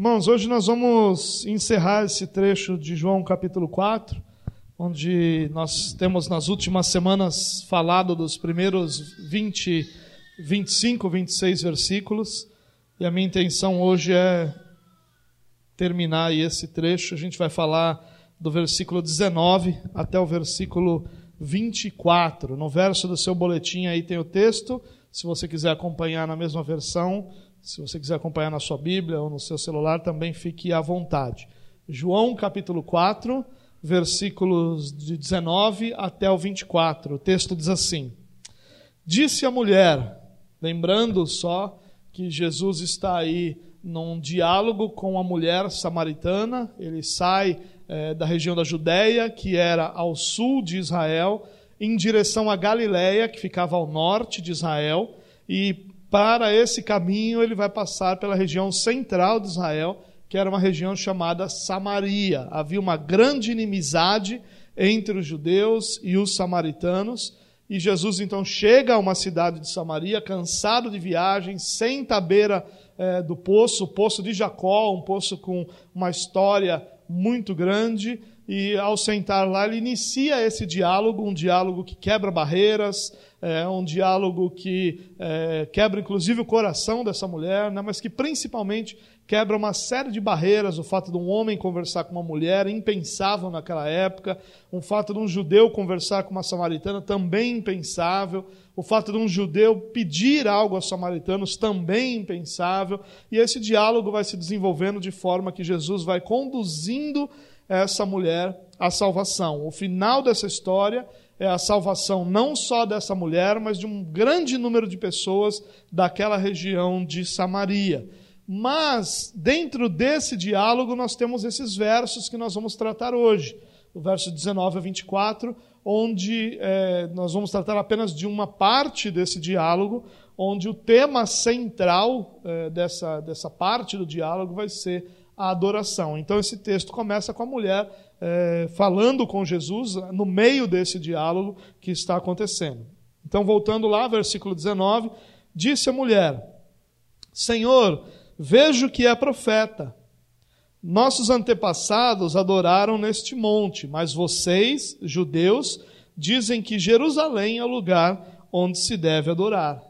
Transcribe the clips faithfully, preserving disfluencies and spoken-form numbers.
Irmãos, hoje nós vamos encerrar esse trecho de João capítulo quatro, onde nós temos nas últimas semanas falado dos primeiros vinte, vinte e cinco, vinte e seis versículos, e a minha intenção hoje é terminar esse trecho. A gente vai falar do versículo dezenove até o versículo vinte e quatro. No verso do seu boletim aí tem o texto, se você quiser acompanhar na mesma versão, se você quiser acompanhar na sua Bíblia ou no seu celular, também fique à vontade. João capítulo quatro, versículos de dezenove até o vinte e quatro. O texto diz assim: disse a mulher, lembrando só que Jesus está aí num diálogo com a mulher samaritana, ele sai é, da região da Judeia, que era ao sul de Israel, em direção a Galileia, que ficava ao norte de Israel, e para esse caminho ele vai passar pela região central de Israel, que era uma região chamada Samaria. Havia uma grande inimizade entre os judeus e os samaritanos, e Jesus então chega a uma cidade de Samaria, cansado de viagem, senta à beira eh, do poço, o poço de Jacó, um poço com uma história muito grande, e ao sentar lá ele inicia esse diálogo, um diálogo que quebra barreiras, é um diálogo que é, quebra inclusive o coração dessa mulher, né, mas que principalmente quebra uma série de barreiras, o fato de um homem conversar com uma mulher, impensável naquela época, o fato de um judeu conversar com uma samaritana, também impensável, o fato de um judeu pedir algo aos samaritanos, também impensável, e esse diálogo vai se desenvolvendo de forma que Jesus vai conduzindo essa mulher à salvação. O final dessa história é a salvação não só dessa mulher, mas de um grande número de pessoas daquela região de Samaria. Mas, dentro desse diálogo, nós temos esses versos que nós vamos tratar hoje. O verso dezenove a vinte e quatro, onde é, nós vamos tratar apenas de uma parte desse diálogo, onde o tema central é, dessa, dessa parte do diálogo vai ser a adoração. Então, esse texto começa com a mulher É, falando com Jesus no meio desse diálogo que está acontecendo. Então, voltando lá, versículo dezenove, disse a mulher: Senhor, vejo que é profeta. Nossos antepassados adoraram neste monte, mas vocês, judeus, dizem que Jerusalém é o lugar onde se deve adorar.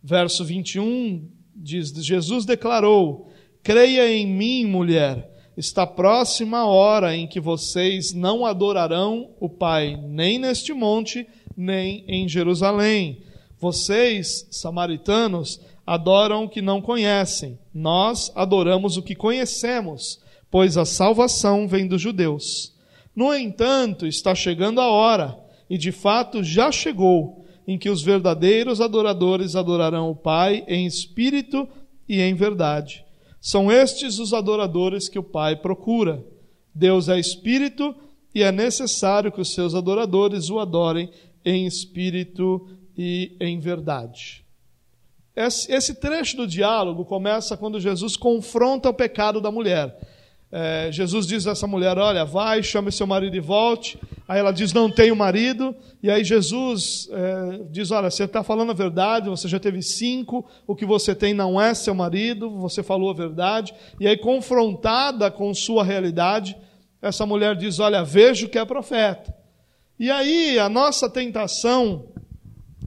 Verso vinte e um diz: Jesus declarou: creia em mim, mulher. Está próxima a hora em que vocês não adorarão o Pai, nem neste monte, nem em Jerusalém. Vocês, samaritanos, adoram o que não conhecem. Nós adoramos o que conhecemos, pois a salvação vem dos judeus. No entanto, está chegando a hora, e de fato já chegou, em que os verdadeiros adoradores adorarão o Pai em espírito e em verdade. São estes os adoradores que o Pai procura. Deus é espírito e é necessário que os seus adoradores o adorem em espírito e em verdade. Esse trecho do diálogo começa quando Jesus confronta o pecado da mulher. É, Jesus diz a essa mulher: olha, vai, chame seu marido e volte. Aí ela diz: não tenho marido. E aí Jesus é, diz: olha, você está falando a verdade, você já teve cinco, o que você tem não é seu marido, você falou a verdade. E aí, confrontada com sua realidade, essa mulher diz: olha, vejo que é profeta. E aí a nossa tentação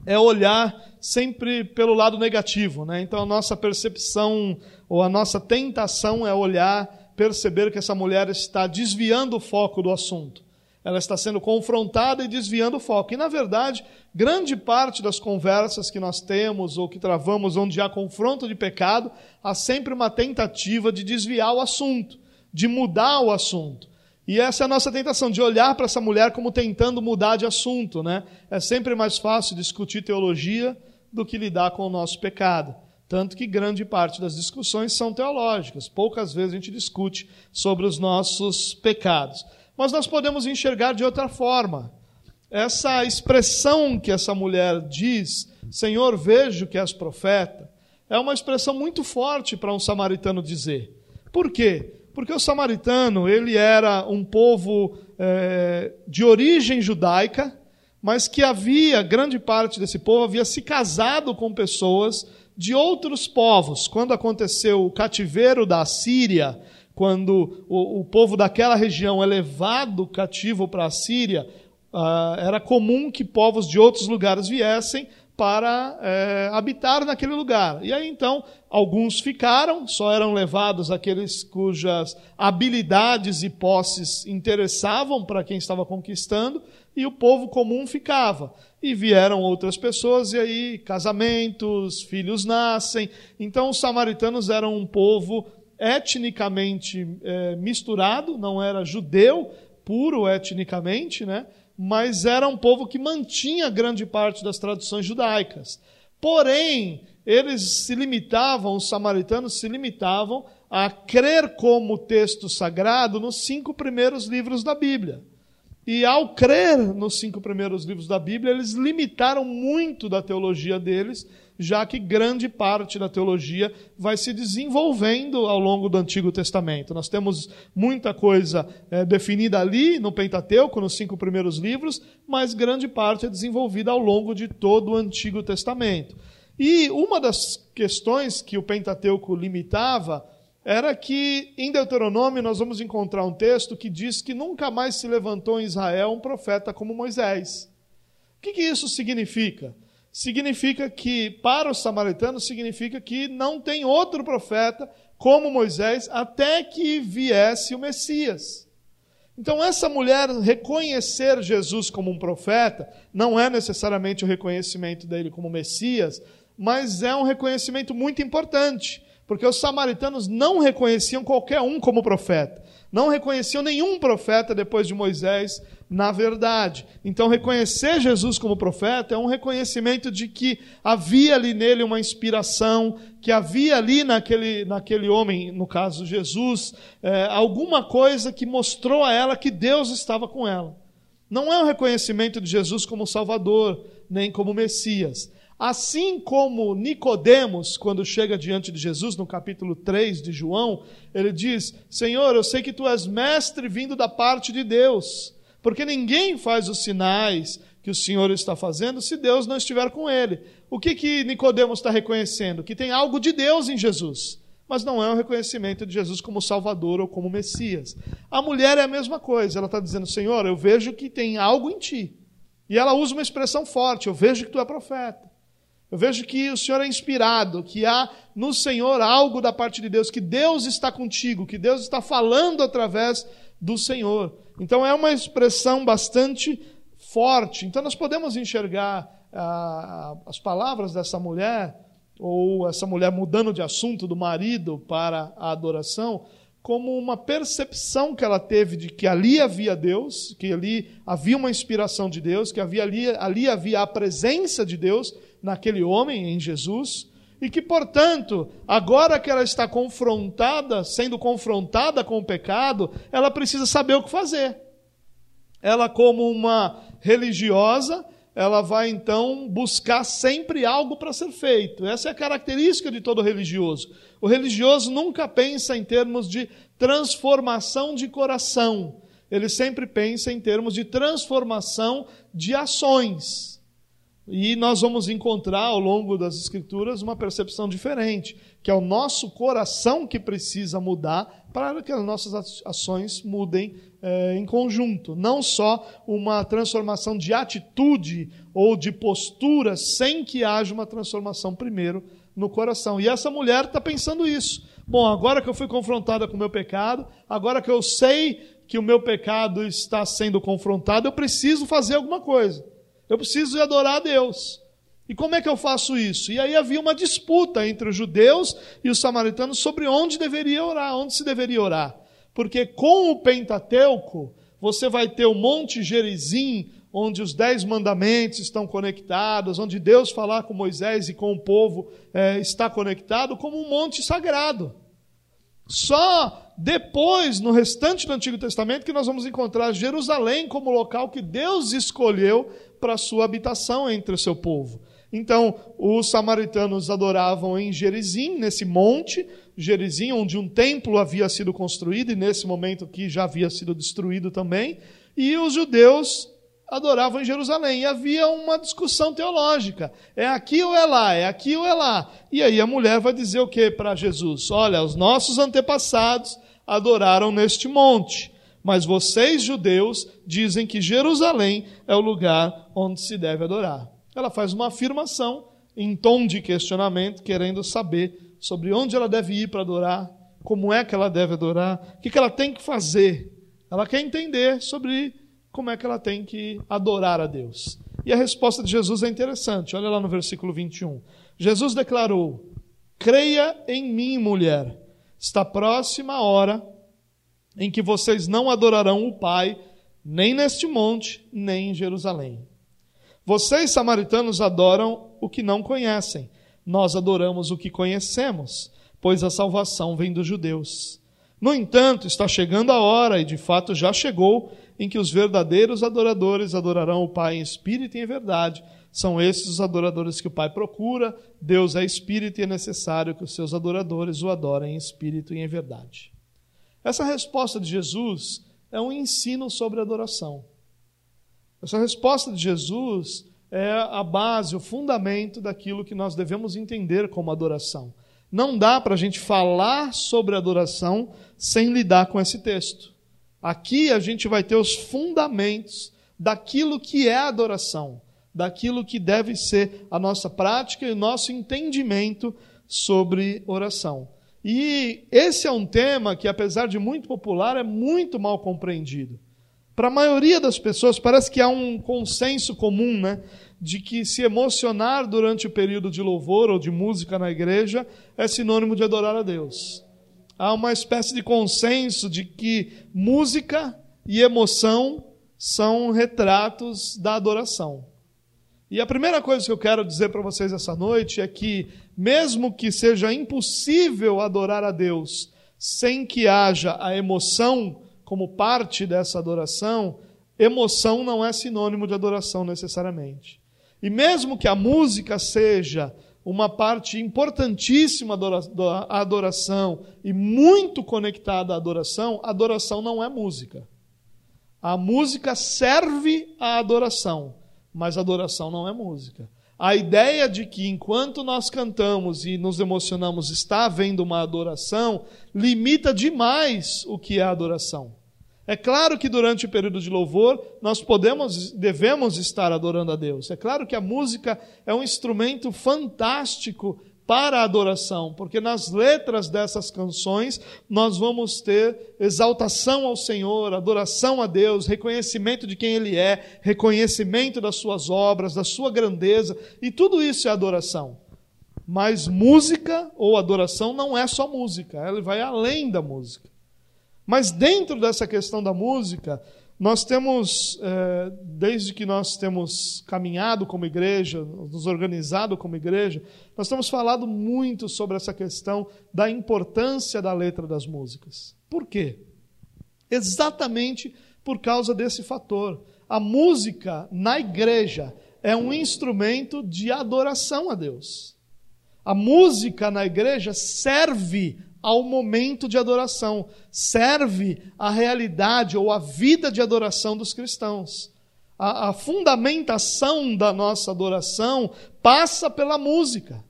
é olhar sempre pelo lado negativo, né? Então a nossa percepção ou a nossa tentação é olhar perceber que essa mulher está desviando o foco do assunto. Ela está sendo confrontada e desviando o foco. E, na verdade, grande parte das conversas que nós temos ou que travamos onde há confronto de pecado, há sempre uma tentativa de desviar o assunto, de mudar o assunto. E essa é a nossa tentação, de olhar para essa mulher como tentando mudar de assunto, né? É sempre mais fácil discutir teologia do que lidar com o nosso pecado. Tanto que grande parte das discussões são teológicas. Poucas vezes a gente discute sobre os nossos pecados. Mas nós podemos enxergar de outra forma. Essa expressão que essa mulher diz, Senhor, vejo que és profeta, é uma expressão muito forte para um samaritano dizer. Por quê? Porque o samaritano, ele era um povo é, de origem judaica, mas que havia, grande parte desse povo, havia se casado com pessoas de outros povos, quando aconteceu o cativeiro da Síria, quando o, o povo daquela região é levado cativo para a Síria, uh, era comum que povos de outros lugares viessem para é, habitar naquele lugar. E aí, então, alguns ficaram, só eram levados aqueles cujas habilidades e posses interessavam para quem estava conquistando, e o povo comum ficava. E vieram outras pessoas, e aí casamentos, filhos nascem. Então, os samaritanos eram um povo etnicamente é, misturado, não era judeu puro etnicamente, né? Mas era um povo que mantinha grande parte das tradições judaicas. Porém, eles se limitavam, os samaritanos se limitavam a crer como texto sagrado nos cinco primeiros livros da Bíblia. E ao crer nos cinco primeiros livros da Bíblia, eles limitaram muito da teologia deles, já que grande parte da teologia vai se desenvolvendo ao longo do Antigo Testamento. Nós temos muita coisa é, definida ali no Pentateuco, nos cinco primeiros livros, mas grande parte é desenvolvida ao longo de todo o Antigo Testamento. E uma das questões que o Pentateuco limitava era que, em Deuteronômio, nós vamos encontrar um texto que diz que nunca mais se levantou em Israel um profeta como Moisés. O que, que isso significa? Significa que, para os samaritanos, significa que não tem outro profeta como Moisés até que viesse o Messias. Então, essa mulher reconhecer Jesus como um profeta não é necessariamente o reconhecimento dele como Messias, mas é um reconhecimento muito importante, porque os samaritanos não reconheciam qualquer um como profeta. Não reconheciam nenhum profeta depois de Moisés, na verdade. Então, reconhecer Jesus como profeta é um reconhecimento de que havia ali nele uma inspiração, que havia ali naquele, naquele homem, no caso Jesus, é, alguma coisa que mostrou a ela que Deus estava com ela. Não é um reconhecimento de Jesus como Salvador, nem como Messias. Assim como Nicodemos, quando chega diante de Jesus, no capítulo três de João, ele diz: Senhor, eu sei que Tu és mestre vindo da parte de Deus, porque ninguém faz os sinais que o Senhor está fazendo se Deus não estiver com ele. O que, que Nicodemos está reconhecendo? Que tem algo de Deus em Jesus, mas não é um reconhecimento de Jesus como Salvador ou como Messias. A mulher é a mesma coisa, ela está dizendo: Senhor, eu vejo que tem algo em Ti. E ela usa uma expressão forte: eu vejo que Tu é profeta. Eu vejo que o Senhor é inspirado, que há no Senhor algo da parte de Deus, que Deus está contigo, que Deus está falando através do Senhor. Então é uma expressão bastante forte. Então nós podemos enxergar ah, as palavras dessa mulher, ou essa mulher mudando de assunto do marido para a adoração, como uma percepção que ela teve de que ali havia Deus, que ali havia uma inspiração de Deus, que havia ali, ali havia a presença de Deus naquele homem, em Jesus, e que, portanto, agora que ela está confrontada, sendo confrontada com o pecado, ela precisa saber o que fazer. Ela, como uma religiosa, ela vai, então, buscar sempre algo para ser feito. Essa é a característica de todo religioso. O religioso nunca pensa em termos de transformação de coração. Ele sempre pensa em termos de transformação de ações. E nós vamos encontrar, ao longo das Escrituras, uma percepção diferente, que é o nosso coração que precisa mudar para que as nossas ações mudem em conjunto, não só uma transformação de atitude ou de postura, sem que haja uma transformação primeiro no coração. E essa mulher está pensando isso. Bom, agora que eu fui confrontada com o meu pecado, agora que eu sei que o meu pecado está sendo confrontado, eu preciso fazer alguma coisa. Eu preciso adorar a Deus. E como é que eu faço isso? E aí havia uma disputa entre os judeus e os samaritanos sobre onde deveria orar, onde se deveria orar. Porque com o Pentateuco, você vai ter o Monte Gerizim, onde os dez mandamentos estão conectados, onde Deus falar com Moisés e com o povo é, está conectado, como um monte sagrado. Só depois, no restante do Antigo Testamento, que nós vamos encontrar Jerusalém como local que Deus escolheu para a sua habitação entre o seu povo. Então, os samaritanos adoravam em Gerizim, nesse monte, Gerizim, onde um templo havia sido construído, e nesse momento que já havia sido destruído também, e os judeus adoravam em Jerusalém. E havia uma discussão teológica. É aqui ou é lá? É aqui ou é lá? E aí a mulher vai dizer o que para Jesus? Olha, os nossos antepassados adoraram neste monte, mas vocês, judeus, dizem que Jerusalém é o lugar onde se deve adorar. Ela faz uma afirmação em tom de questionamento, querendo saber sobre onde ela deve ir para adorar, como é que ela deve adorar, o que ela tem que fazer. Ela quer entender sobre como é que ela tem que adorar a Deus. E a resposta de Jesus é interessante. Olha lá no versículo vinte e um. Jesus declarou: creia em mim, mulher. Está próxima a hora em que vocês não adorarão o Pai, nem neste monte, nem em Jerusalém. Vocês, samaritanos, adoram o que não conhecem. Nós adoramos o que conhecemos, pois a salvação vem dos judeus. No entanto, está chegando a hora, e de fato já chegou, em que os verdadeiros adoradores adorarão o Pai em espírito e em verdade. São esses os adoradores que o Pai procura. Deus é espírito e é necessário que os seus adoradores o adorem em espírito e em verdade. Essa resposta de Jesus é um ensino sobre adoração. Essa resposta de Jesus é a base, o fundamento daquilo que nós devemos entender como adoração. Não dá para a gente falar sobre adoração sem lidar com esse texto. Aqui a gente vai ter os fundamentos daquilo que é adoração, daquilo que deve ser a nossa prática e o nosso entendimento sobre oração. E esse é um tema que, apesar de muito popular, é muito mal compreendido. Para a maioria das pessoas, parece que há um consenso comum, né, de que se emocionar durante o período de louvor ou de música na igreja é sinônimo de adorar a Deus. Há uma espécie de consenso de que música e emoção são retratos da adoração. E a primeira coisa que eu quero dizer para vocês essa noite é que, mesmo que seja impossível adorar a Deus sem que haja a emoção como parte dessa adoração, emoção não é sinônimo de adoração necessariamente. E mesmo que a música seja uma parte importantíssima da adoração e muito conectada à adoração, a adoração não é música. A música serve à adoração, mas a adoração não é música. A ideia de que enquanto nós cantamos e nos emocionamos está havendo uma adoração, limita demais o que é a adoração. É claro que durante o período de louvor nós podemos, devemos estar adorando a Deus. É claro que a música é um instrumento fantástico para a adoração, porque nas letras dessas canções nós vamos ter exaltação ao Senhor, adoração a Deus, reconhecimento de quem Ele é, reconhecimento das suas obras, da sua grandeza, e tudo isso é adoração. Mas música ou adoração não é só música, ela vai além da música. Mas dentro dessa questão da música, nós temos, eh, desde que nós temos caminhado como igreja, nos organizado como igreja, nós temos falado muito sobre essa questão da importância da letra das músicas. Por quê? Exatamente por causa desse fator. A música na igreja é um instrumento de adoração a Deus. A música na igreja serve ao momento de adoração, serve a realidade ou a vida de adoração dos cristãos. A, a fundamentação da nossa adoração passa pela música.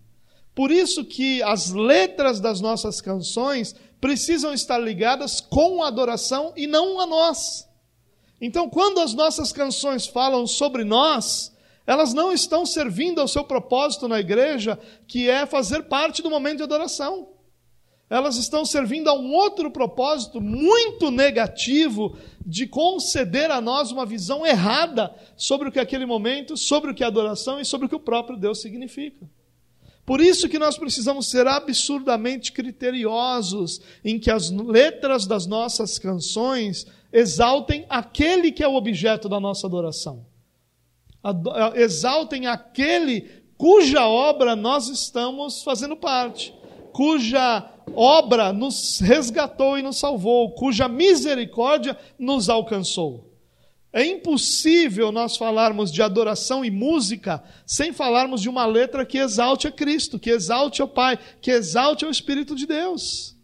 Por isso que as letras das nossas canções precisam estar ligadas com a adoração e não a nós. Então, quando as nossas canções falam sobre nós, elas não estão servindo ao seu propósito na igreja, que é fazer parte do momento de adoração. Elas estão servindo a um outro propósito muito negativo de conceder a nós uma visão errada sobre o que é aquele momento, sobre o que é adoração e sobre o que o próprio Deus significa. Por isso que nós precisamos ser absurdamente criteriosos em que as letras das nossas canções exaltem aquele que é o objeto da nossa adoração. Exaltem aquele cuja obra nós estamos fazendo parte, cuja obra nos resgatou e nos salvou, cuja misericórdia nos alcançou. É impossível nós falarmos de adoração e música sem falarmos de uma letra que exalte a Cristo, que exalte ao Pai, que exalte ao Espírito de Deus.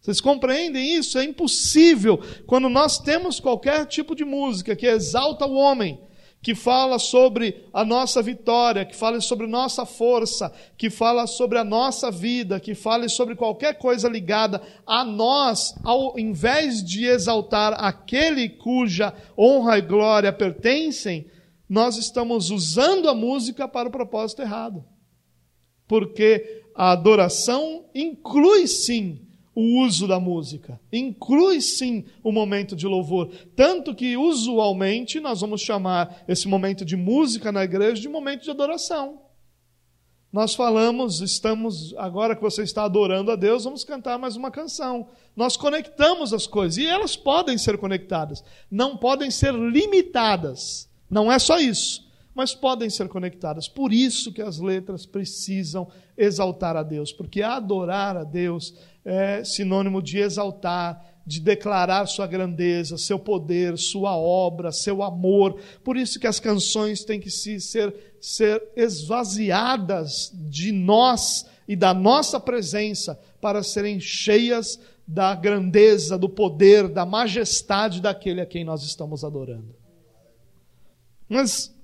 Vocês compreendem isso? É impossível. Quando nós temos qualquer tipo de música que exalta o homem, que fala sobre a nossa vitória, que fala sobre nossa força, que fala sobre a nossa vida, que fala sobre qualquer coisa ligada a nós, ao invés de exaltar aquele cuja honra e glória pertencem, nós estamos usando a música para o propósito errado. Porque a adoração inclui sim o uso da música, inclui sim o momento de louvor, tanto que usualmente nós vamos chamar esse momento de música na igreja de momento de adoração. Nós falamos, estamos, agora que você está adorando a Deus, vamos cantar mais uma canção. Nós conectamos as coisas, e elas podem ser conectadas, não podem ser limitadas, não é só isso, mas podem ser conectadas. Por isso que as letras precisam exaltar a Deus, porque adorar a Deus é sinônimo de exaltar, de declarar sua grandeza, seu poder, sua obra, seu amor. Por isso que as canções têm que se, ser, ser esvaziadas de nós e da nossa presença para serem cheias da grandeza, do poder, da majestade daquele a quem nós estamos adorando. Mas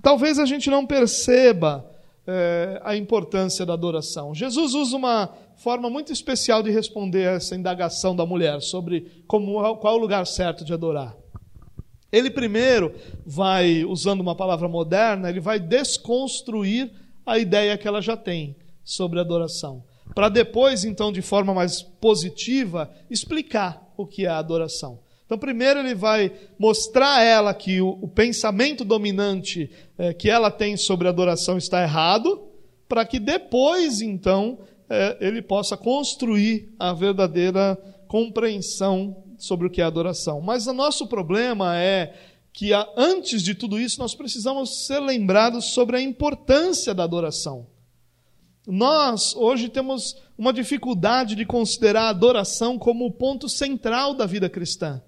talvez a gente não perceba é, a importância da adoração. Jesus usa uma forma muito especial de responder a essa indagação da mulher sobre como, qual é o lugar certo de adorar. Ele primeiro vai, usando uma palavra moderna, ele vai desconstruir a ideia que ela já tem sobre adoração, para depois, então, de forma mais positiva, explicar o que é a adoração. Então, primeiro ele vai mostrar a ela que o, o pensamento dominante é, que ela tem sobre a adoração está errado, para que depois, então, é, ele possa construir a verdadeira compreensão sobre o que é a adoração. Mas o nosso problema é que, a, antes de tudo isso, nós precisamos ser lembrados sobre a importância da adoração. Nós, hoje, temos uma dificuldade de considerar a adoração como o ponto central da vida cristã.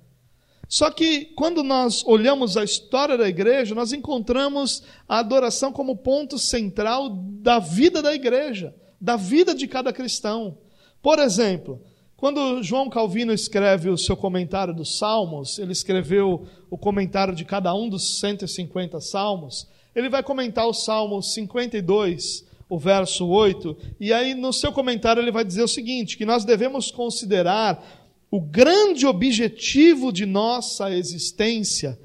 Só que, quando nós olhamos a história da igreja, nós encontramos a adoração como ponto central da vida da igreja, da vida de cada cristão. Por exemplo, quando João Calvino escreve o seu comentário dos Salmos, ele escreveu o comentário de cada um dos cento e cinquenta Salmos, ele vai comentar o Salmo cinquenta e dois, o verso oito, e aí no seu comentário ele vai dizer o seguinte, que nós devemos considerar o grande objetivo de nossa existência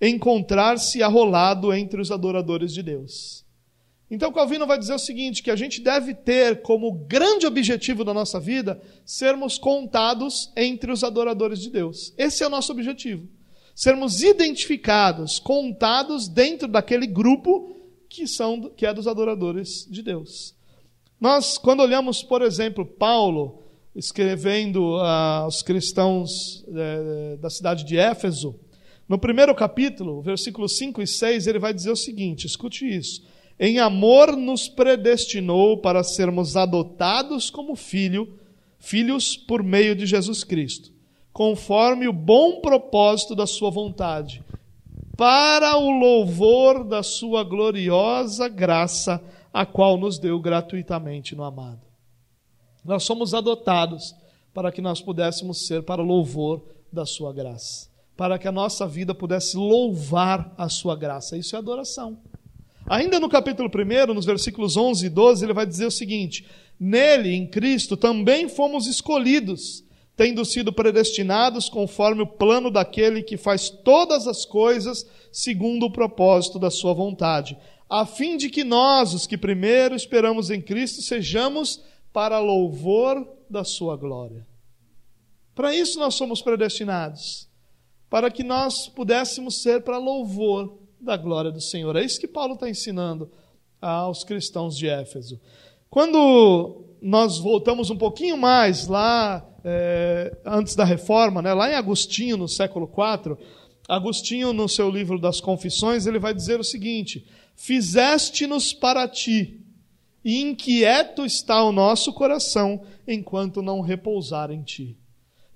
encontrar-se arrolado entre os adoradores de Deus. Então Calvino vai dizer o seguinte, que a gente deve ter como grande objetivo da nossa vida sermos contados entre os adoradores de Deus. Esse é o nosso objetivo. Sermos identificados, contados dentro daquele grupo que, são, que é dos adoradores de Deus. Nós, quando olhamos, por exemplo, Paulo, escrevendo aos cristãos é, da cidade de Éfeso, no primeiro capítulo, versículos cinco e seis, ele vai dizer o seguinte, escute isso, em amor nos predestinou para sermos adotados como filho, filhos por meio de Jesus Cristo, conforme o bom propósito da sua vontade, para o louvor da sua gloriosa graça, a qual nos deu gratuitamente no amado. Nós somos adotados para que nós pudéssemos ser para o louvor da sua graça, para que a nossa vida pudesse louvar a sua graça. Isso é adoração. Ainda no capítulo primeiro, nos versículos onze e doze, ele vai dizer o seguinte, nele, em Cristo, também fomos escolhidos, tendo sido predestinados conforme o plano daquele que faz todas as coisas segundo o propósito da sua vontade, a fim de que nós, os que primeiro esperamos em Cristo, sejamos para louvor da sua glória. Para isso nós somos predestinados, para que nós pudéssemos ser para louvor da glória do Senhor. É isso que Paulo está ensinando aos cristãos de Éfeso. Quando nós voltamos um pouquinho mais lá, É, antes da reforma, né? Lá em Agostinho, no século quatro, Agostinho, no seu livro das Confissões, ele vai dizer o seguinte, fizeste-nos para ti, e inquieto está o nosso coração, enquanto não repousar em ti.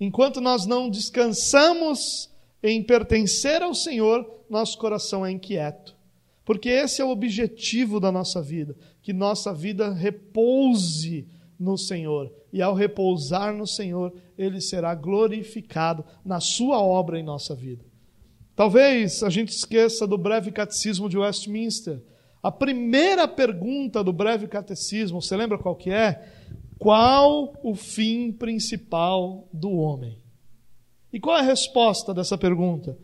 Enquanto nós não descansamos em pertencer ao Senhor, nosso coração é inquieto. Porque esse é o objetivo da nossa vida, que nossa vida repouse no Senhor, e ao repousar no Senhor, Ele será glorificado na sua obra em nossa vida. Talvez a gente esqueça do breve catecismo de Westminster. A primeira pergunta do breve catecismo, você lembra qual que é? Qual o fim principal do homem? E qual é a resposta dessa pergunta?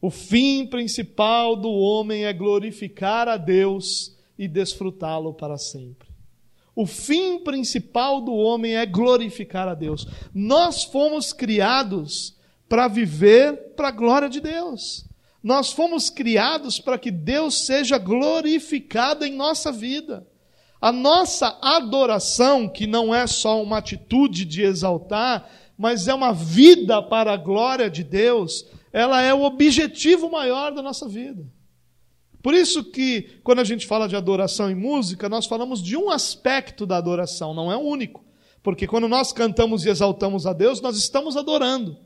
O fim principal do homem é glorificar a Deus e desfrutá-lo para sempre. O fim principal do homem é glorificar a Deus. Nós fomos criados para viver para a glória de Deus. Nós fomos criados para que Deus seja glorificado em nossa vida. A nossa adoração, que não é só uma atitude de exaltar, mas é uma vida para a glória de Deus, ela é o objetivo maior da nossa vida. Por isso que, quando a gente fala de adoração em música, nós falamos de um aspecto da adoração, não é o único. Porque quando nós cantamos e exaltamos a Deus, nós estamos adorando.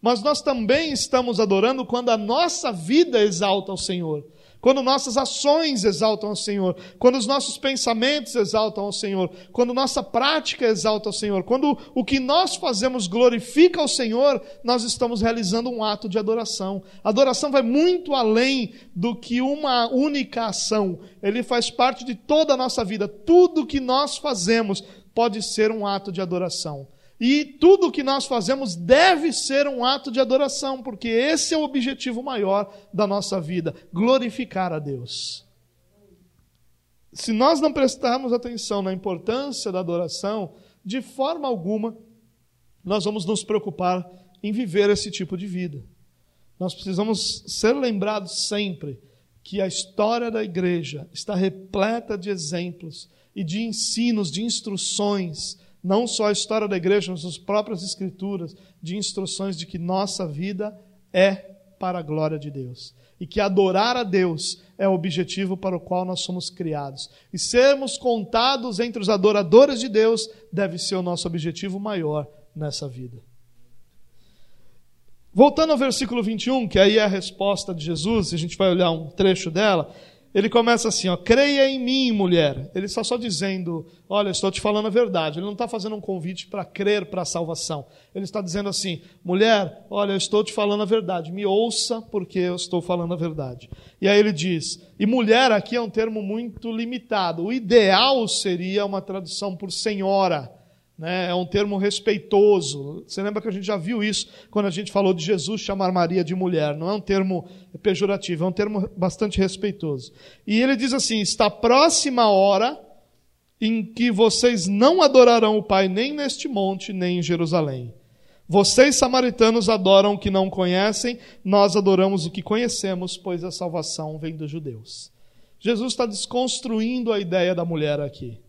Mas nós também estamos adorando quando a nossa vida exalta o Senhor. Quando nossas ações exaltam ao Senhor, quando os nossos pensamentos exaltam ao Senhor, quando nossa prática exalta ao Senhor, quando o que nós fazemos glorifica ao Senhor, nós estamos realizando um ato de adoração. A adoração vai muito além do que uma única ação. Ele faz parte de toda a nossa vida. Tudo que nós fazemos pode ser um ato de adoração. E tudo o que nós fazemos deve ser um ato de adoração, porque esse é o objetivo maior da nossa vida, glorificar a Deus. Se nós não prestarmos atenção na importância da adoração, de forma alguma nós vamos nos preocupar em viver esse tipo de vida. Nós precisamos ser lembrados sempre que a história da igreja está repleta de exemplos e de ensinos, de instruções, não só a história da igreja, mas as próprias escrituras, de instruções de que nossa vida é para a glória de Deus. E que adorar a Deus é o objetivo para o qual nós somos criados. E sermos contados entre os adoradores de Deus deve ser o nosso objetivo maior nessa vida. Voltando ao versículo vinte e um, que aí é a resposta de Jesus, a gente vai olhar um trecho dela. Ele começa assim, ó, creia em mim, mulher. Ele está só dizendo, olha, estou te falando a verdade. Ele não está fazendo um convite para crer para a salvação. Ele está dizendo assim, mulher, olha, eu estou te falando a verdade. Me ouça porque eu estou falando a verdade. E aí ele diz, e mulher aqui é um termo muito limitado. O ideal seria uma tradução por senhora. Né? É um termo respeitoso. Você lembra que a gente já viu isso quando a gente falou de Jesus chamar Maria de mulher. Não é um termo pejorativo, é um termo bastante respeitoso. E ele diz assim, está a próxima hora em que vocês não adorarão o Pai nem neste monte, nem em Jerusalém. Vocês, samaritanos, adoram o que não conhecem, nós adoramos o que conhecemos, pois a salvação vem dos judeus. Jesus está desconstruindo a ideia da mulher aqui.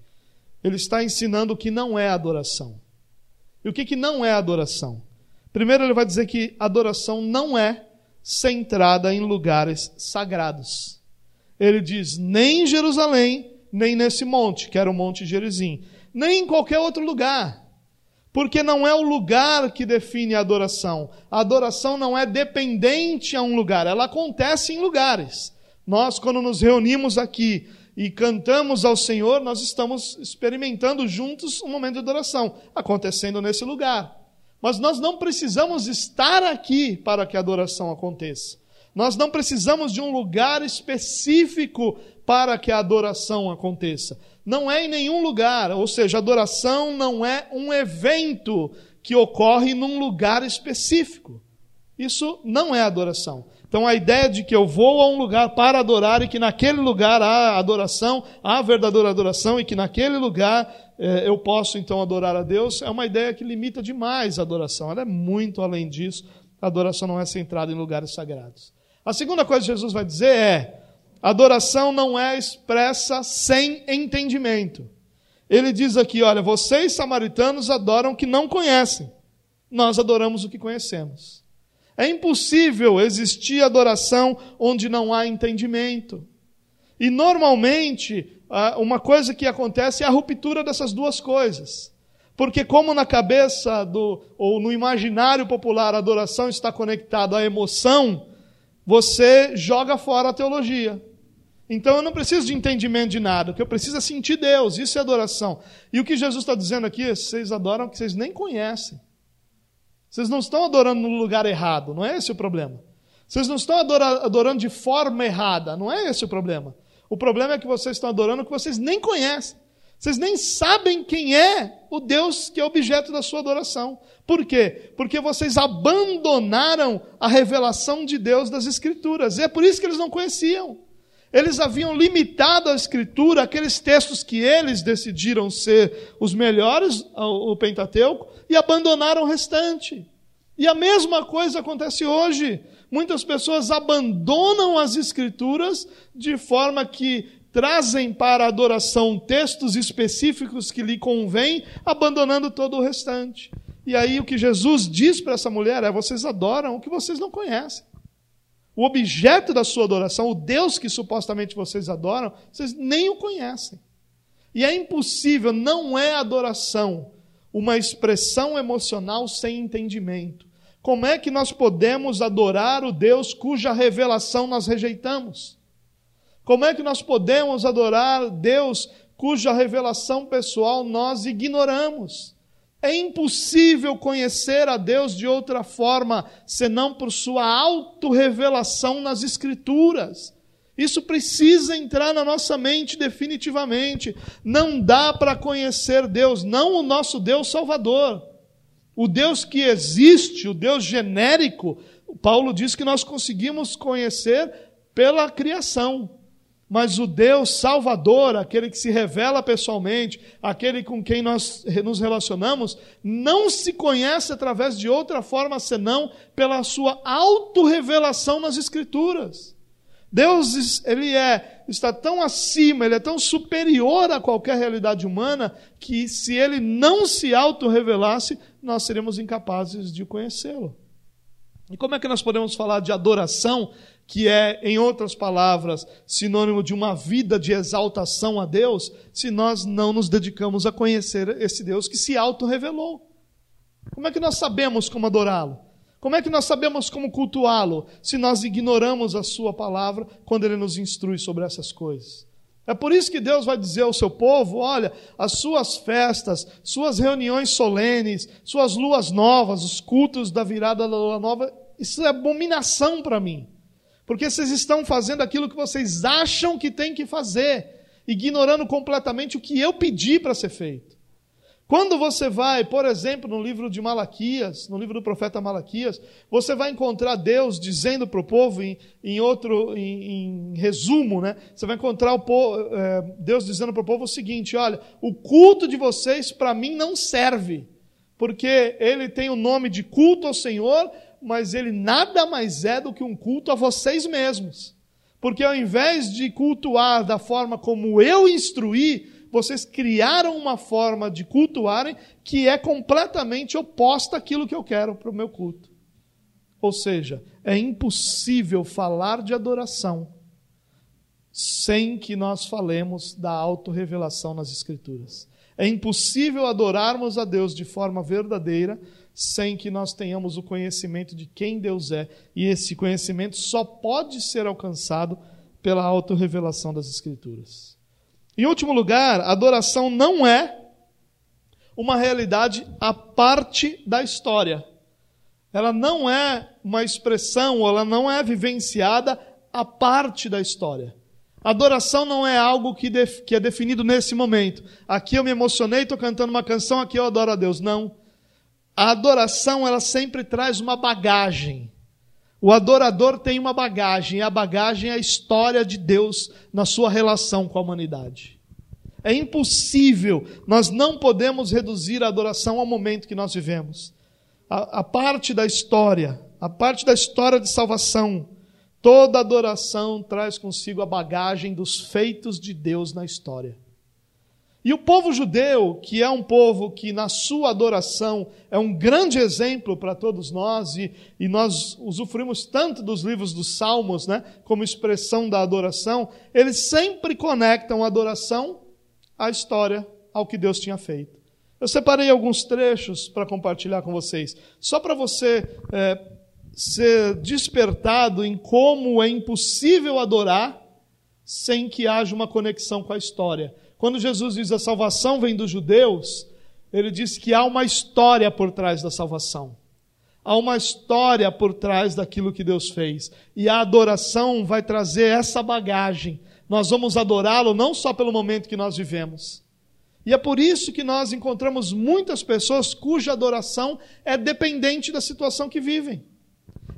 Ele está ensinando o que não é adoração. E o que, que não é adoração? Primeiro ele vai dizer que adoração não é centrada em lugares sagrados. Ele diz, nem em Jerusalém, nem nesse monte, que era o monte Gerizim, nem em qualquer outro lugar. Porque não é o lugar que define a adoração. A adoração não é dependente a um lugar, ela acontece em lugares. Nós, quando nos reunimos aqui, e cantamos ao Senhor, nós estamos experimentando juntos um momento de adoração, acontecendo nesse lugar. Mas nós não precisamos estar aqui para que a adoração aconteça. Nós não precisamos de um lugar específico para que a adoração aconteça. Não é em nenhum lugar, ou seja, a adoração não é um evento que ocorre num lugar específico. Isso não é adoração. Então a ideia de que eu vou a um lugar para adorar e que naquele lugar há adoração, há verdadeira adoração e que naquele lugar eh, eu posso então adorar a Deus, é uma ideia que limita demais a adoração. Ela é muito além disso. A adoração não é centrada em lugares sagrados. A segunda coisa que Jesus vai dizer é, adoração não é expressa sem entendimento. Ele diz aqui, olha, vocês samaritanos adoram o que não conhecem. Nós adoramos o que conhecemos. É impossível existir adoração onde não há entendimento. E normalmente, uma coisa que acontece é a ruptura dessas duas coisas. Porque como na cabeça do, ou no imaginário popular a adoração está conectada à emoção, você joga fora a teologia. Então eu não preciso de entendimento de nada, o que eu preciso é sentir Deus, isso é adoração. E o que Jesus está dizendo aqui é, vocês adoram o que vocês nem conhecem. Vocês não estão adorando no lugar errado, não é esse o problema. Vocês não estão adorando de forma errada, não é esse o problema. O problema é que vocês estão adorando o que vocês nem conhecem. Vocês nem sabem quem é o Deus que é objeto da sua adoração. Por quê? Porque vocês abandonaram a revelação de Deus das Escrituras. E é por isso que eles não conheciam. Eles haviam limitado a Escritura, aqueles textos que eles decidiram ser os melhores, o Pentateuco, e abandonaram o restante. E a mesma coisa acontece hoje. Muitas pessoas abandonam as Escrituras de forma que trazem para a adoração textos específicos que lhe convêm, abandonando todo o restante. E aí o que Jesus diz para essa mulher é: vocês adoram o que vocês não conhecem. O objeto da sua adoração, o Deus que supostamente vocês adoram, vocês nem o conhecem. E é impossível, não é adoração, uma expressão emocional sem entendimento. Como é que nós podemos adorar o Deus cuja revelação nós rejeitamos? Como é que nós podemos adorar Deus cuja revelação pessoal nós ignoramos? É impossível conhecer a Deus de outra forma, senão por sua autorrevelação nas Escrituras. Isso precisa entrar na nossa mente definitivamente. Não dá para conhecer Deus, não o nosso Deus Salvador. O Deus que existe, o Deus genérico, Paulo diz que nós conseguimos conhecer pela criação. Mas o Deus Salvador, aquele que se revela pessoalmente, aquele com quem nós nos relacionamos, não se conhece através de outra forma senão pela sua autorrevelação nas Escrituras. Deus, ele é, está tão acima, ele é tão superior a qualquer realidade humana, que se ele não se autorrevelasse, nós seríamos incapazes de conhecê-lo. E como é que nós podemos falar de adoração, que é, em outras palavras, sinônimo de uma vida de exaltação a Deus, se nós não nos dedicamos a conhecer esse Deus que se autorrevelou? Como é que nós sabemos como adorá-lo? Como é que nós sabemos como cultuá-lo, se nós ignoramos a sua palavra quando ele nos instrui sobre essas coisas? É por isso que Deus vai dizer ao seu povo: olha, as suas festas, suas reuniões solenes, suas luas novas, os cultos da virada da lua nova, isso é abominação para mim. Porque vocês estão fazendo aquilo que vocês acham que tem que fazer, ignorando completamente o que eu pedi para ser feito. Quando você vai, por exemplo, no livro de Malaquias, no livro do profeta Malaquias, você vai encontrar Deus dizendo para o povo, em, em outro, em, em resumo, né? Você vai encontrar o povo, é, Deus dizendo para o povo o seguinte: olha, o culto de vocês para mim não serve, porque ele tem o nome de culto ao Senhor, mas ele nada mais é do que um culto a vocês mesmos. Porque ao invés de cultuar da forma como eu instruí, vocês criaram uma forma de cultuarem que é completamente oposta àquilo que eu quero para o meu culto. Ou seja, é impossível falar de adoração sem que nós falemos da autorrevelação nas Escrituras. É impossível adorarmos a Deus de forma verdadeira sem que nós tenhamos o conhecimento de quem Deus é. E esse conhecimento só pode ser alcançado pela autorrevelação das Escrituras. Em último lugar, a adoração não é uma realidade à parte da história. Ela não é uma expressão, ela não é vivenciada à parte da história. Adoração não é algo que, def- que é definido nesse momento. Aqui eu me emocionei, estou cantando uma canção, aqui eu adoro a Deus. Não. A adoração, ela sempre traz uma bagagem. O adorador tem uma bagagem, e a bagagem é a história de Deus na sua relação com a humanidade. É impossível, nós não podemos reduzir a adoração ao momento que nós vivemos. A, a parte da história, a parte da história de salvação, toda adoração traz consigo a bagagem dos feitos de Deus na história. E o povo judeu, que é um povo que na sua adoração é um grande exemplo para todos nós, e, e nós usufruímos tanto dos livros dos Salmos, né, como expressão da adoração, eles sempre conectam a adoração à história, ao que Deus tinha feito. Eu separei alguns trechos para compartilhar com vocês, só para você é, ser despertado em como é impossível adorar sem que haja uma conexão com a história. Quando Jesus diz a salvação vem dos judeus, ele diz que há uma história por trás da salvação. Há uma história por trás daquilo que Deus fez. E a adoração vai trazer essa bagagem. Nós vamos adorá-lo não só pelo momento que nós vivemos. E é por isso que nós encontramos muitas pessoas cuja adoração é dependente da situação que vivem.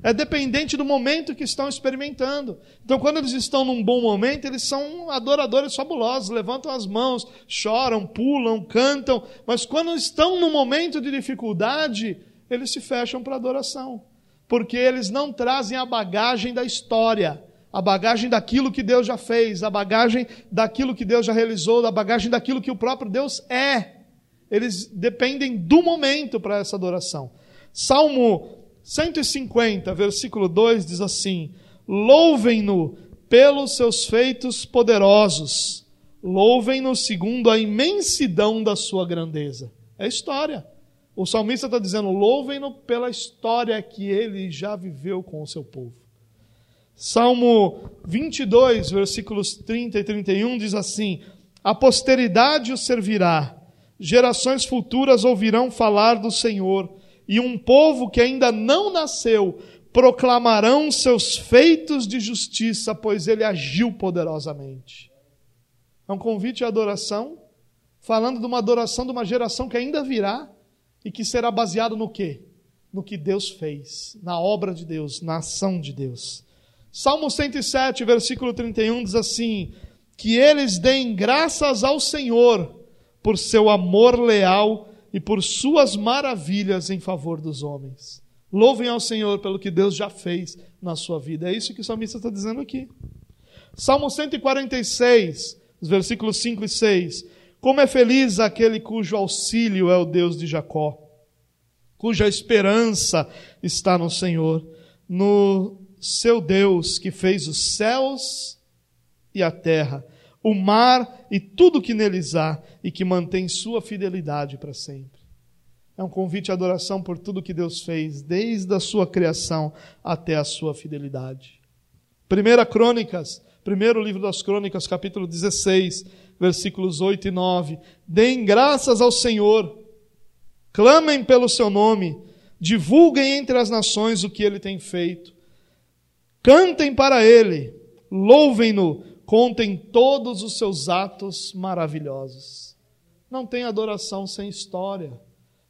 É dependente do momento que estão experimentando. Então, quando eles estão num bom momento, eles são adoradores fabulosos, levantam as mãos, choram, pulam, cantam. Mas quando estão num momento de dificuldade, eles se fecham para a adoração. Porque eles não trazem a bagagem da história, a bagagem daquilo que Deus já fez, a bagagem daquilo que Deus já realizou, a bagagem daquilo que o próprio Deus é. Eles dependem do momento para essa adoração. Salmo cento e cinquenta, versículo dois, diz assim: louvem-no pelos seus feitos poderosos, louvem-no segundo a imensidão da sua grandeza. É história. O salmista está dizendo, louvem-no pela história que ele já viveu com o seu povo. Salmo vinte e dois, versículos trinta e trinta e um, diz assim: a posteridade o servirá, gerações futuras ouvirão falar do Senhor, e um povo que ainda não nasceu proclamarão seus feitos de justiça, pois ele agiu poderosamente. É um convite à adoração, falando de uma adoração de uma geração que ainda virá e que será baseado no quê? No que Deus fez, na obra de Deus, na ação de Deus. Salmo cento e sete, versículo trinta e um, diz assim: que eles deem graças ao Senhor por seu amor leal e por suas maravilhas em favor dos homens. Louvem ao Senhor pelo que Deus já fez na sua vida. É isso que o salmista está dizendo aqui. Salmo cento e quarenta e seis, versículos cinco e seis. Como é feliz aquele cujo auxílio é o Deus de Jacó, cuja esperança está no Senhor, no seu Deus que fez os céus e a terra, o mar e tudo que neles há, e que mantém sua fidelidade para sempre. É um convite à adoração por tudo que Deus fez, desde a sua criação até a sua fidelidade. Primeira Crônicas, primeiro livro das Crônicas, capítulo dezesseis, versículos oito e nove. Deem graças ao Senhor, clamem pelo seu nome, divulguem entre as nações o que ele tem feito, cantem para ele, louvem-no, contem todos os seus atos maravilhosos. Não tem adoração sem história.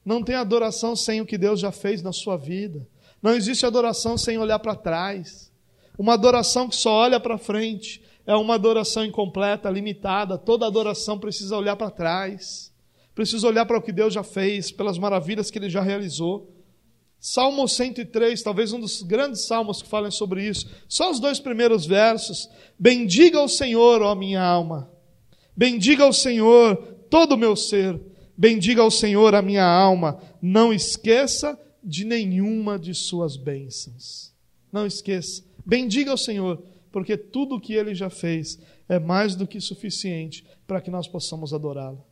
Não tem adoração sem o que Deus já fez na sua vida. Não existe adoração sem olhar para trás. Uma adoração que só olha para frente é uma adoração incompleta, limitada. Toda adoração precisa olhar para trás. Precisa olhar para o que Deus já fez, pelas maravilhas que Ele já realizou. Salmo cento e três, talvez um dos grandes salmos que falam sobre isso. Só os dois primeiros versos. Bendiga o Senhor, ó minha alma. Bendiga o Senhor, todo o meu ser. Bendiga o Senhor, a minha alma. Não esqueça de nenhuma de suas bênçãos. Não esqueça. Bendiga o Senhor, porque tudo o que Ele já fez é mais do que suficiente para que nós possamos adorá-lo.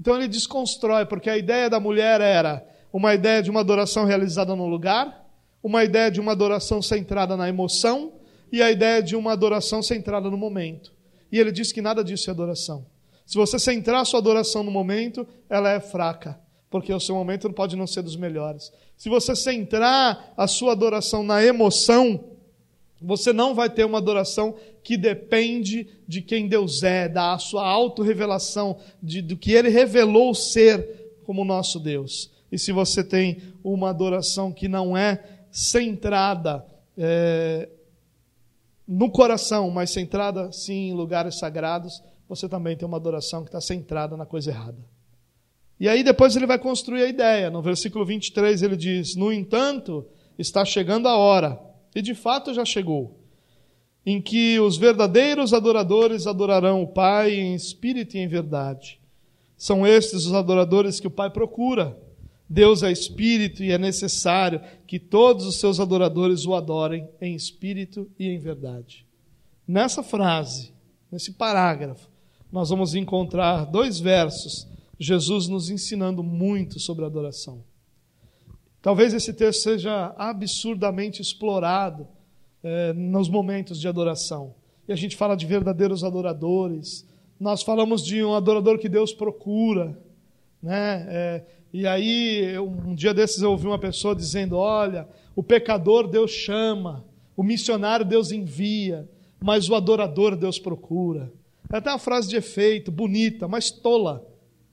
Então ele desconstrói, porque a ideia da mulher era uma ideia de uma adoração realizada no lugar, uma ideia de uma adoração centrada na emoção e a ideia de uma adoração centrada no momento. E ele diz que nada disso é adoração. Se você centrar a sua adoração no momento, ela é fraca, porque o seu momento pode não ser dos melhores. Se você centrar a sua adoração na emoção, você não vai ter uma adoração que depende de quem Deus é, da sua autorrevelação, de, do que Ele revelou ser como nosso Deus. E se você tem uma adoração que não é centrada é, no coração, mas centrada sim em lugares sagrados, você também tem uma adoração que está centrada na coisa errada. E aí depois ele vai construir a ideia. No versículo vinte e três ele diz: no entanto, está chegando a hora, e de fato já chegou, em que os verdadeiros adoradores adorarão o Pai em espírito e em verdade. São estes os adoradores que o Pai procura. Deus é espírito e é necessário que todos os seus adoradores o adorem em espírito e em verdade. Nessa frase, nesse parágrafo, nós vamos encontrar dois versos, Jesus nos ensinando muito sobre a adoração. Talvez esse texto seja absurdamente explorado eh, nos momentos de adoração. E a gente fala de verdadeiros adoradores, nós falamos de um adorador que Deus procura, né? É, E aí, um dia desses eu ouvi uma pessoa dizendo, olha, o pecador Deus chama, o missionário Deus envia, mas o adorador Deus procura. É até uma frase de efeito, bonita, mas tola,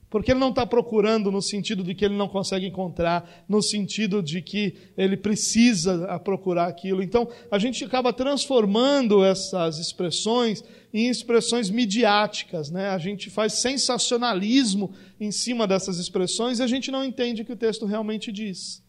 porque ele não está procurando no sentido de que ele não consegue encontrar, no sentido de que ele precisa procurar aquilo. Então, a gente acaba transformando essas expressões em expressões midiáticas, né? A gente faz sensacionalismo em cima dessas expressões e a gente não entende o que o texto realmente diz.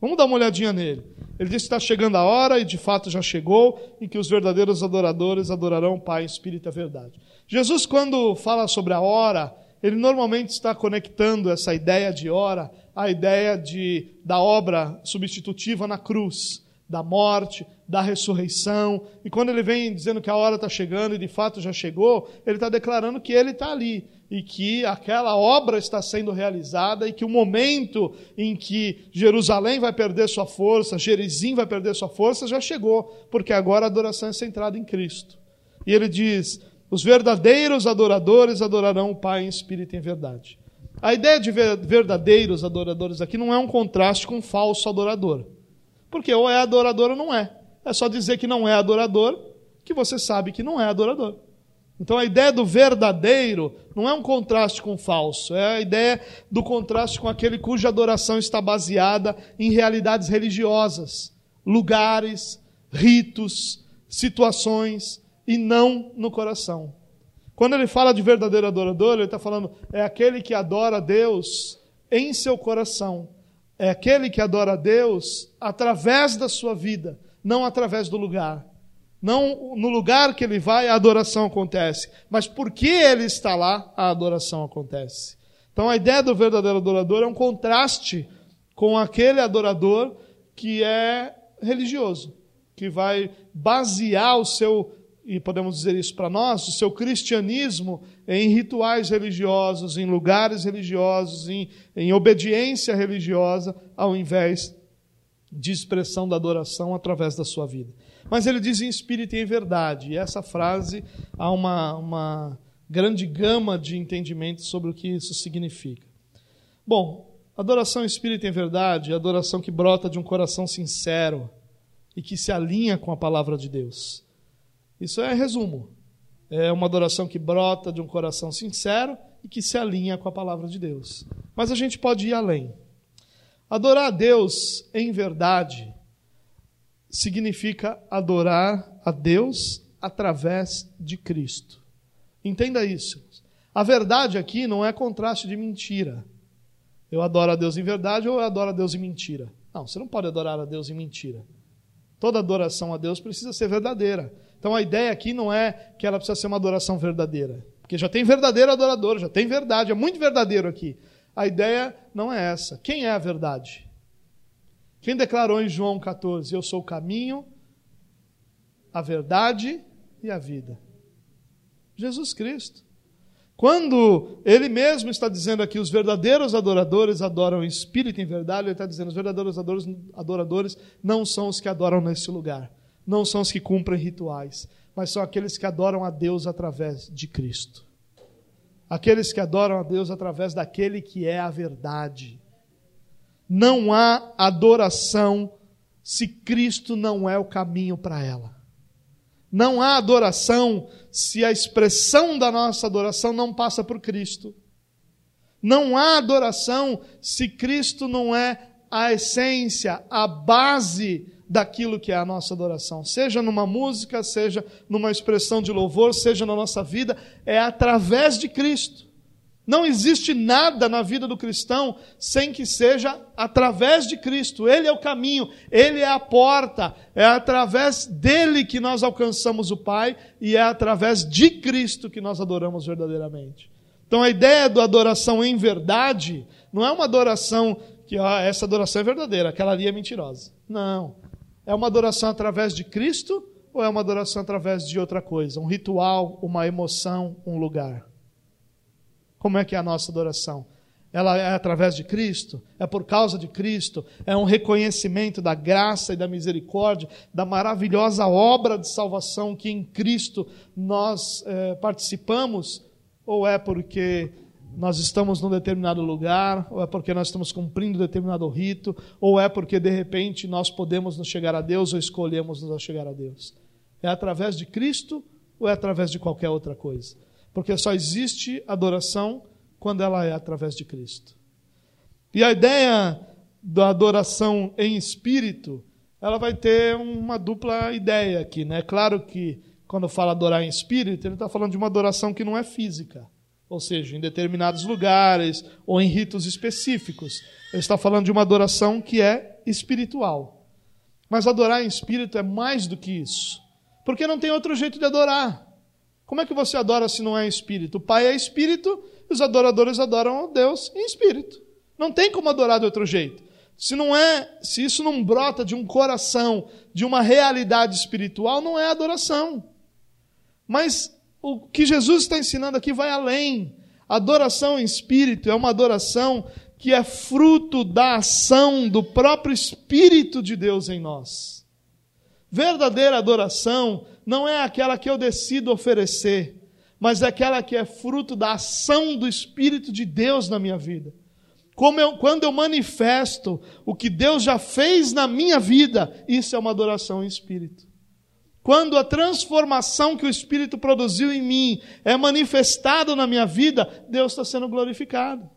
Vamos dar uma olhadinha nele. Ele diz que está chegando a hora, e de fato já chegou, em que os verdadeiros adoradores adorarão o Pai, Espírito e a verdade. Jesus, quando fala sobre a hora, ele normalmente está conectando essa ideia de hora à ideia de, da obra substitutiva na cruz, da morte, da ressurreição. E quando ele vem dizendo que a hora está chegando, e de fato já chegou, ele está declarando que ele está ali, e que aquela obra está sendo realizada, e que o momento em que Jerusalém vai perder sua força, Gerizim vai perder sua força, já chegou, porque agora a adoração é centrada em Cristo. E ele diz, os verdadeiros adoradores adorarão o Pai em espírito e em verdade. A ideia de verdadeiros adoradores aqui não é um contraste com falso adorador, porque ou é adorador ou não é. É só dizer que não é adorador, que você sabe que não é adorador. Então a ideia do verdadeiro não é um contraste com o falso, é a ideia do contraste com aquele cuja adoração está baseada em realidades religiosas, lugares, ritos, situações, e não no coração. Quando ele fala de verdadeiro adorador, ele está falando, é aquele que adora Deus em seu coração, é aquele que adora Deus através da sua vida, não através do lugar. Não no lugar que ele vai, a adoração acontece, mas porque ele está lá, a adoração acontece. Então a ideia do verdadeiro adorador é um contraste com aquele adorador que é religioso, que vai basear o seu, e podemos dizer isso para nós, o seu cristianismo em rituais religiosos, em lugares religiosos, em, em obediência religiosa, ao invés de expressão da adoração através da sua vida. Mas ele diz em espírito e em verdade. E essa frase, há uma, uma grande gama de entendimento sobre o que isso significa. Bom, adoração em espírito e em verdade é a adoração que brota de um coração sincero e que se alinha com a palavra de Deus. Isso é resumo. É uma adoração que brota de um coração sincero e que se alinha com a palavra de Deus. Mas a gente pode ir além. Adorar a Deus em verdade significa adorar a Deus através de Cristo. Entenda isso. A verdade aqui não é contraste de mentira. Eu adoro a Deus em verdade ou eu adoro a Deus em mentira. Não, você não pode adorar a Deus em mentira. Toda adoração a Deus precisa ser verdadeira. Então a ideia aqui não é que ela precisa ser uma adoração verdadeira, porque já tem verdadeiro adorador, já tem verdade, é muito verdadeiro aqui. A ideia não é essa. Quem é a verdade? Quem declarou em João catorze, eu sou o caminho, a verdade e a vida? Jesus Cristo. Quando ele mesmo está dizendo aqui, os verdadeiros adoradores adoram em espírito e em verdade, ele está dizendo, os verdadeiros adoradores não são os que adoram nesse lugar, não são os que cumprem rituais, mas são aqueles que adoram a Deus através de Cristo. Aqueles que adoram a Deus através daquele que é a verdade. Não há adoração se Cristo não é o caminho para ela. Não há adoração se a expressão da nossa adoração não passa por Cristo. Não há adoração se Cristo não é a essência, a base daquilo que é a nossa adoração, seja numa música, seja numa expressão de louvor, seja na nossa vida, é através de Cristo. Não existe nada na vida do cristão sem que seja através de Cristo. Ele é o caminho, ele é a porta, é através dele que nós alcançamos o Pai e é através de Cristo que nós adoramos verdadeiramente. Então a ideia da adoração em verdade não é uma adoração que ah, essa adoração é verdadeira, aquela ali é mentirosa. Não. É uma adoração através de Cristo ou é uma adoração através de outra coisa? Um ritual, uma emoção, um lugar? Como é que é a nossa adoração? Ela é através de Cristo? É por causa de Cristo? É um reconhecimento da graça e da misericórdia, da maravilhosa obra de salvação que em Cristo nós eh, participamos? Ou é porque nós estamos num determinado lugar, ou é porque nós estamos cumprindo determinado rito, ou é porque de repente nós podemos nos chegar a Deus ou escolhemos nos chegar a Deus. É através de Cristo ou é através de qualquer outra coisa? Porque só existe adoração quando ela é através de Cristo. E a ideia da adoração em espírito, ela vai ter uma dupla ideia aqui, né? Claro que quando fala adorar em espírito, ele está falando de uma adoração que não é física. Ou seja, em determinados lugares ou em ritos específicos. Ele está falando de uma adoração que é espiritual. Mas adorar em espírito é mais do que isso. Porque não tem outro jeito de adorar. Como é que você adora se não é em espírito? O Pai é espírito e os adoradores adoram a Deus em espírito. Não tem como adorar de outro jeito. Se não é, se isso não brota de um coração, de uma realidade espiritual, não é adoração. Mas o que Jesus está ensinando aqui vai além. Adoração em espírito é uma adoração que é fruto da ação do próprio Espírito de Deus em nós. Verdadeira adoração não é aquela que eu decido oferecer, mas é aquela que é fruto da ação do Espírito de Deus na minha vida. Como eu, quando eu manifesto o que Deus já fez na minha vida, isso é uma adoração em espírito. Quando a transformação que o Espírito produziu em mim é manifestada na minha vida, Deus está sendo glorificado.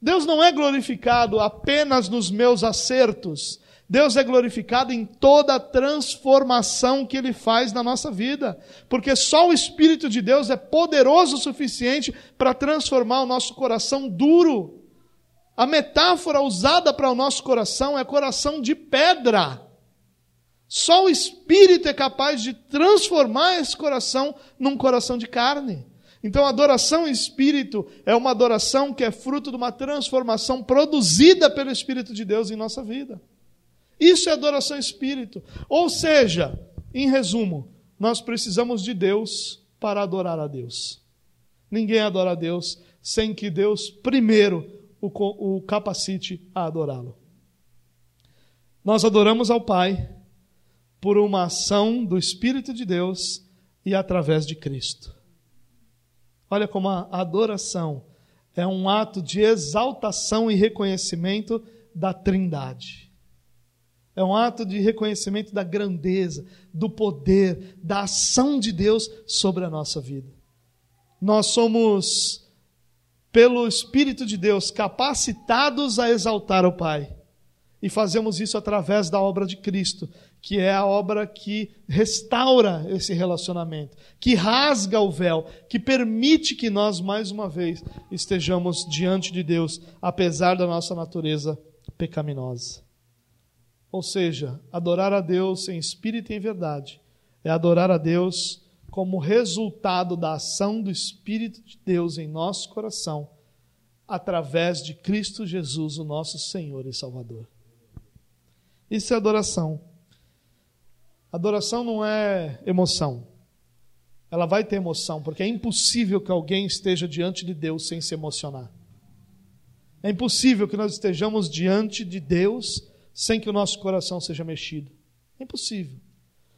Deus não é glorificado apenas nos meus acertos. Deus é glorificado em toda a transformação que Ele faz na nossa vida. Porque só o Espírito de Deus é poderoso o suficiente para transformar o nosso coração duro. A metáfora usada para o nosso coração é coração de pedra. Só o Espírito é capaz de transformar esse coração num coração de carne. Então, a adoração em espírito é uma adoração que é fruto de uma transformação produzida pelo Espírito de Deus em nossa vida. Isso é adoração em espírito. Ou seja, em resumo, nós precisamos de Deus para adorar a Deus. Ninguém adora a Deus sem que Deus primeiro o capacite a adorá-lo. Nós adoramos ao Pai por uma ação do Espírito de Deus e através de Cristo. Olha como a adoração é um ato de exaltação e reconhecimento da Trindade. É um ato de reconhecimento da grandeza, do poder, da ação de Deus sobre a nossa vida. Nós somos, pelo Espírito de Deus, capacitados a exaltar o Pai. E fazemos isso através da obra de Cristo, que é a obra que restaura esse relacionamento, que rasga o véu, que permite que nós, mais uma vez, estejamos diante de Deus, apesar da nossa natureza pecaminosa. Ou seja, adorar a Deus em espírito e em verdade é adorar a Deus como resultado da ação do Espírito de Deus em nosso coração, através de Cristo Jesus, o nosso Senhor e Salvador. Isso é adoração. Adoração não é emoção. Ela vai ter emoção, porque é impossível que alguém esteja diante de Deus sem se emocionar. É impossível que nós estejamos diante de Deus sem que o nosso coração seja mexido. É impossível.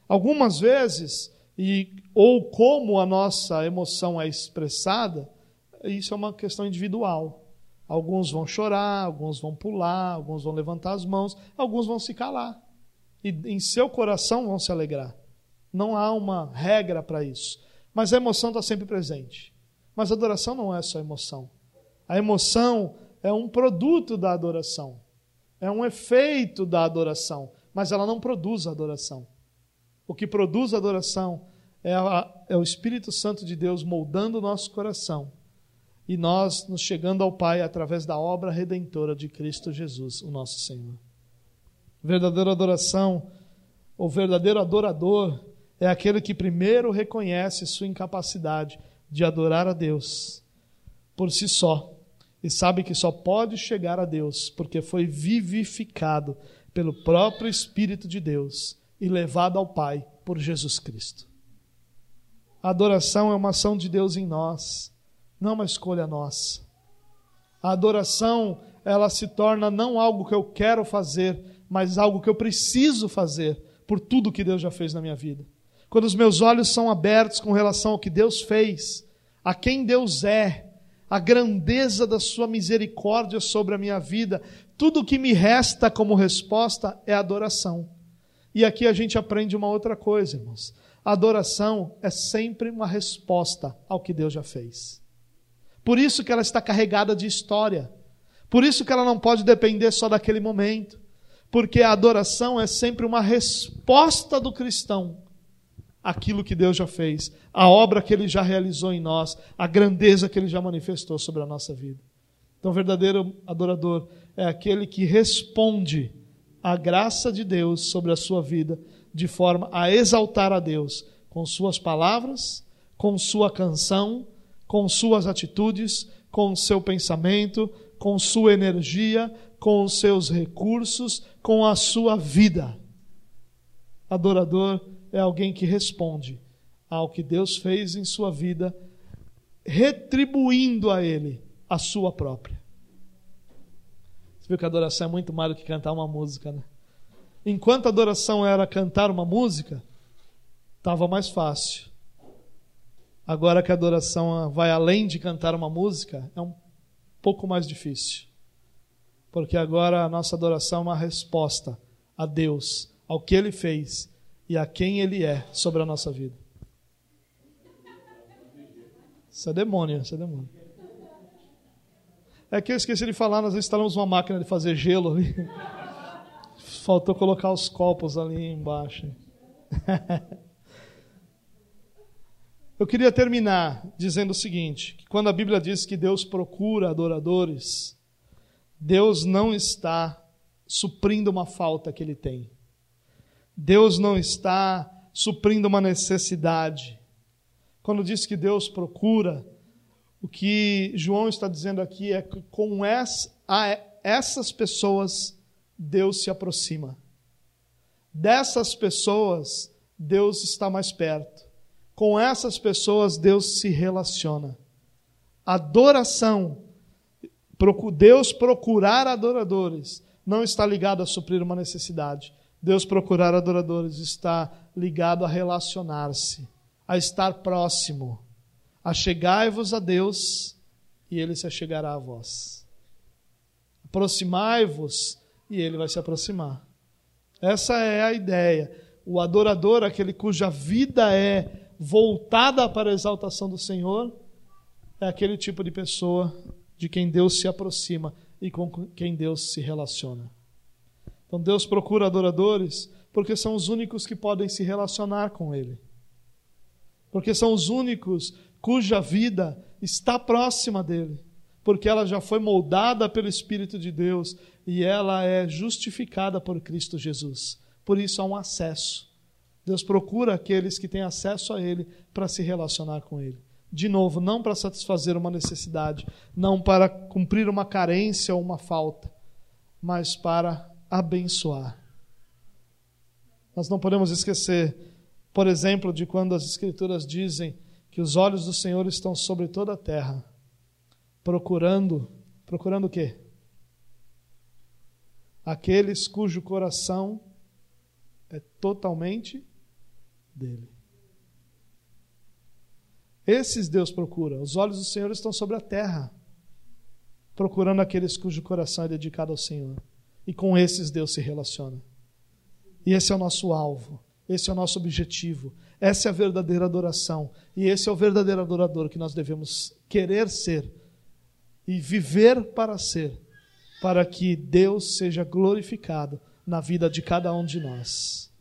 Algumas vezes, e, ou como a nossa emoção é expressada, isso é uma questão individual. Alguns vão chorar, alguns vão pular, alguns vão levantar as mãos, alguns vão se calar. E em seu coração vão se alegrar. Não há uma regra para isso. Mas a emoção está sempre presente. Mas a adoração não é só emoção. A emoção é um produto da adoração. É um efeito da adoração. Mas ela não produz a adoração. O que produz a adoração é, a, é o Espírito Santo de Deus moldando o nosso coração. E nós nos chegando ao Pai através da obra redentora de Cristo Jesus, o nosso Senhor. Verdadeira adoração, ou verdadeiro adorador, é aquele que primeiro reconhece sua incapacidade de adorar a Deus por si só, e sabe que só pode chegar a Deus porque foi vivificado pelo próprio Espírito de Deus e levado ao Pai por Jesus Cristo. A adoração é uma ação de Deus em nós, não uma escolha nossa. A adoração, ela se torna não algo que eu quero fazer, mas algo que eu preciso fazer por tudo que Deus já fez na minha vida. Quando os meus olhos são abertos com relação ao que Deus fez, a quem Deus é, a grandeza da sua misericórdia sobre a minha vida. Tudo o que me resta como resposta é adoração. E aqui a gente aprende uma outra coisa, irmãos. A adoração é sempre uma resposta ao que Deus já fez. Por isso que ela está carregada de história. Por isso que ela não pode depender só daquele momento. Porque a adoração é sempre uma resposta do cristão àquilo que Deus já fez, à obra que Ele já realizou em nós, à grandeza que Ele já manifestou sobre a nossa vida. Então, o verdadeiro adorador é aquele que responde à graça de Deus sobre a sua vida, de forma a exaltar a Deus com suas palavras, com sua canção, com suas atitudes, com seu pensamento, com sua energia, com os seus recursos, com a sua vida. Adorador é alguém que responde ao que Deus fez em sua vida, retribuindo a Ele a sua própria. Você viu que a adoração é muito mais do que cantar uma música, né? Enquanto a adoração era cantar uma música, estava mais fácil. Agora que a adoração vai além de cantar uma música, é um pouco mais difícil. Porque agora a nossa adoração é uma resposta a Deus, ao que Ele fez e a quem Ele é sobre a nossa vida. Isso é demônio, isso é demônio. É que eu esqueci de falar, nós instalamos uma máquina de fazer gelo ali. Faltou colocar os copos ali embaixo. Eu queria terminar dizendo o seguinte, que quando a Bíblia diz que Deus procura adoradores, Deus não está suprindo uma falta que Ele tem. Deus não está suprindo uma necessidade. Quando diz que Deus procura, o que João está dizendo aqui é que com essa, essas pessoas Deus se aproxima. Dessas pessoas, Deus está mais perto. Com essas pessoas, Deus se relaciona. Adoração, Deus procurar adoradores, não está ligado a suprir uma necessidade. Deus procurar adoradores está ligado a relacionar-se, a estar próximo. Achegai-vos a Deus e Ele se achegará a vós. Aproximai-vos e Ele vai se aproximar. Essa é a ideia. O adorador, aquele cuja vida é voltada para a exaltação do Senhor, é aquele tipo de pessoa de quem Deus se aproxima e com quem Deus se relaciona. Então Deus procura adoradores porque são os únicos que podem se relacionar com Ele. Porque são os únicos cuja vida está próxima dEle. Porque ela já foi moldada pelo Espírito de Deus e ela é justificada por Cristo Jesus. Por isso há um acesso. Deus procura aqueles que têm acesso a Ele para se relacionar com Ele. De novo, não para satisfazer uma necessidade, não para cumprir uma carência ou uma falta, mas para abençoar. Nós não podemos esquecer, por exemplo, de quando as Escrituras dizem que os olhos do Senhor estão sobre toda a terra. Procurando, procurando o quê? Aqueles cujo coração é totalmente dele. Esses Deus procura. Os olhos do Senhor estão sobre a terra, procurando aqueles cujo coração é dedicado ao Senhor. E com esses Deus se relaciona. E esse é o nosso alvo, esse é o nosso objetivo, essa é a verdadeira adoração. E esse é o verdadeiro adorador que nós devemos querer ser e viver para ser, para que Deus seja glorificado na vida de cada um de nós.